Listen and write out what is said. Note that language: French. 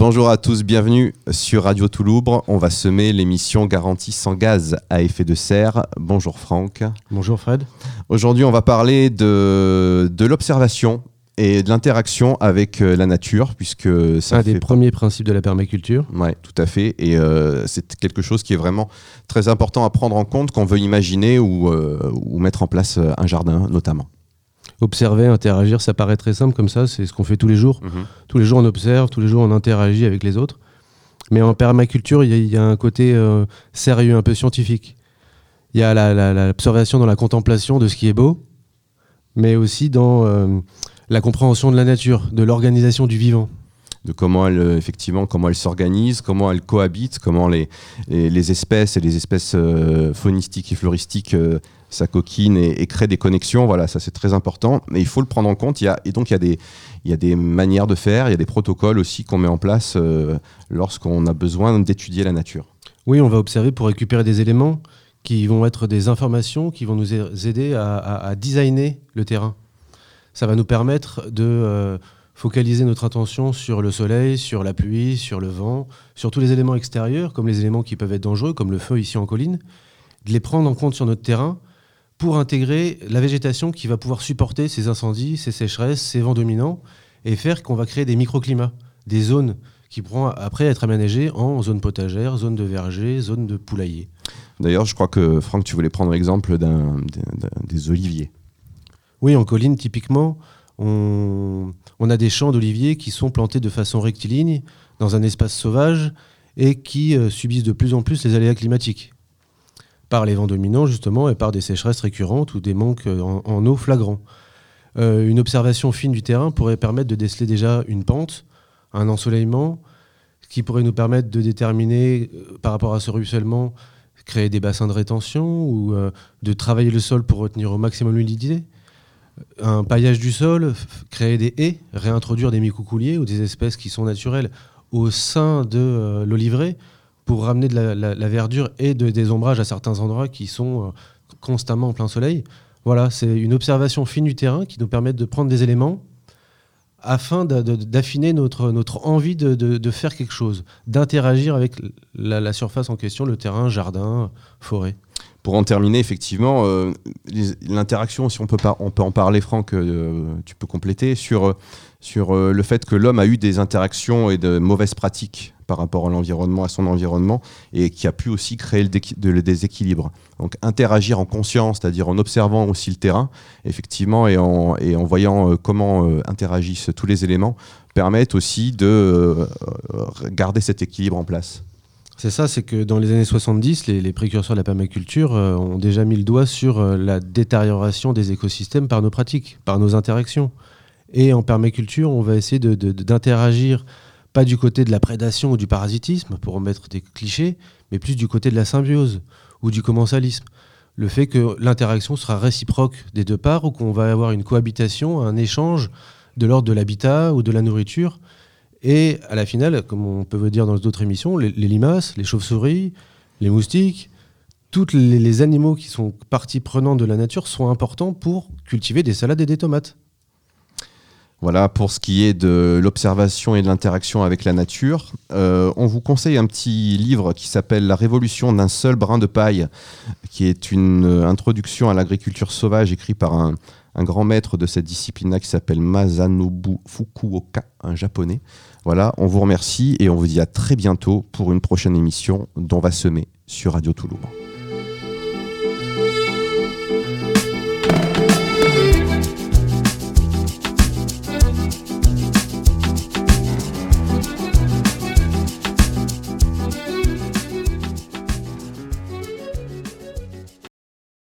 Bonjour à tous, bienvenue sur Radio Touloubre. On va semer l'émission Garantie sans gaz à effet de serre. Bonjour Franck. Bonjour Fred. Aujourd'hui, on va parler de l'observation et de l'interaction avec la nature, puisque c'est un des premiers principes de la permaculture. Oui, tout à fait. Et c'est quelque chose qui est vraiment très important à prendre en compte quand on veut imaginer ou mettre en place un jardin, notamment. Observer, interagir, ça paraît très simple comme ça, c'est ce qu'on fait tous les jours. Mmh. Tous les jours on observe, tous les jours on interagit avec les autres. Mais en permaculture, il y a un côté sérieux, un peu scientifique. Il y a l'observation dans la contemplation de ce qui est beau, mais aussi dans la compréhension de la nature, de l'organisation du vivant. De comment elle s'organise, comment elle cohabite, comment les espèces et les espèces faunistiques et floristiques s'acoquinent et créent des connexions. Voilà, ça c'est très important. Mais il faut le prendre en compte. Il y a des manières de faire, il y a des protocoles aussi qu'on met en place lorsqu'on a besoin d'étudier la nature. Oui, on va observer pour récupérer des éléments qui vont être des informations qui vont nous aider à designer le terrain. Ça va nous permettre de focaliser notre attention sur le soleil, sur la pluie, sur le vent, sur tous les éléments extérieurs, comme les éléments qui peuvent être dangereux, comme le feu ici en colline, de les prendre en compte sur notre terrain pour intégrer la végétation qui va pouvoir supporter ces incendies, ces sécheresses, ces vents dominants, et faire qu'on va créer des microclimats, des zones qui pourront après être aménagées en zones potagères, zones de vergers, zones de poulaillers. D'ailleurs, je crois que, Franck, tu voulais prendre l'exemple des oliviers. Oui, en colline, typiquement, on a des champs d'oliviers qui sont plantés de façon rectiligne dans un espace sauvage et qui subissent de plus en plus les aléas climatiques par les vents dominants justement et par des sécheresses récurrentes ou des manques en eau flagrants. Une observation fine du terrain pourrait permettre de déceler déjà une pente, un ensoleillement, qui pourrait nous permettre de déterminer par rapport à ce ruissellement, créer des bassins de rétention ou de travailler le sol pour retenir au maximum l'humidité. Un paillage du sol, créer des haies, réintroduire des micoucouliers ou des espèces qui sont naturelles au sein de l'oliveraie pour ramener de la verdure et des ombrages à certains endroits qui sont constamment en plein soleil. Voilà, c'est une observation fine du terrain qui nous permet de prendre des éléments afin d'affiner notre envie de faire quelque chose, d'interagir avec la surface en question, le terrain, jardin, forêt. Pour en terminer, effectivement, l'interaction, si on peut en parler, Franck, tu peux compléter, sur le fait que l'homme a eu des interactions et de mauvaises pratiques par rapport à l'environnement, à son environnement, et qui a pu aussi créer le déséquilibre. Donc interagir en conscience, c'est-à-dire en observant aussi le terrain, effectivement, et en voyant comment interagissent tous les éléments, permettent aussi de garder cet équilibre en place. C'est ça, c'est que dans les années 70, les précurseurs de la permaculture ont déjà mis le doigt sur la détérioration des écosystèmes par nos pratiques, par nos interactions. Et en permaculture, on va essayer d'interagir, pas du côté de la prédation ou du parasitisme, pour remettre des clichés, mais plus du côté de la symbiose ou du commensalisme. Le fait que l'interaction sera réciproque des deux parts ou qu'on va avoir une cohabitation, un échange de l'ordre de l'habitat ou de la nourriture. Et à la finale, comme on peut le dire dans d'autres émissions, les limaces, les chauves-souris, les moustiques, tous les animaux qui sont partie prenante de la nature sont importants pour cultiver des salades et des tomates. Voilà pour ce qui est de l'observation et de l'interaction avec la nature. On vous conseille un petit livre qui s'appelle « La révolution d'un seul brin de paille », qui est une introduction à l'agriculture sauvage écrite par un grand maître de cette discipline-là qui s'appelle Masanobu Fukuoka, un japonais. Voilà, on vous remercie et on vous dit à très bientôt pour une prochaine émission dont on va semer sur Radio Touloubre.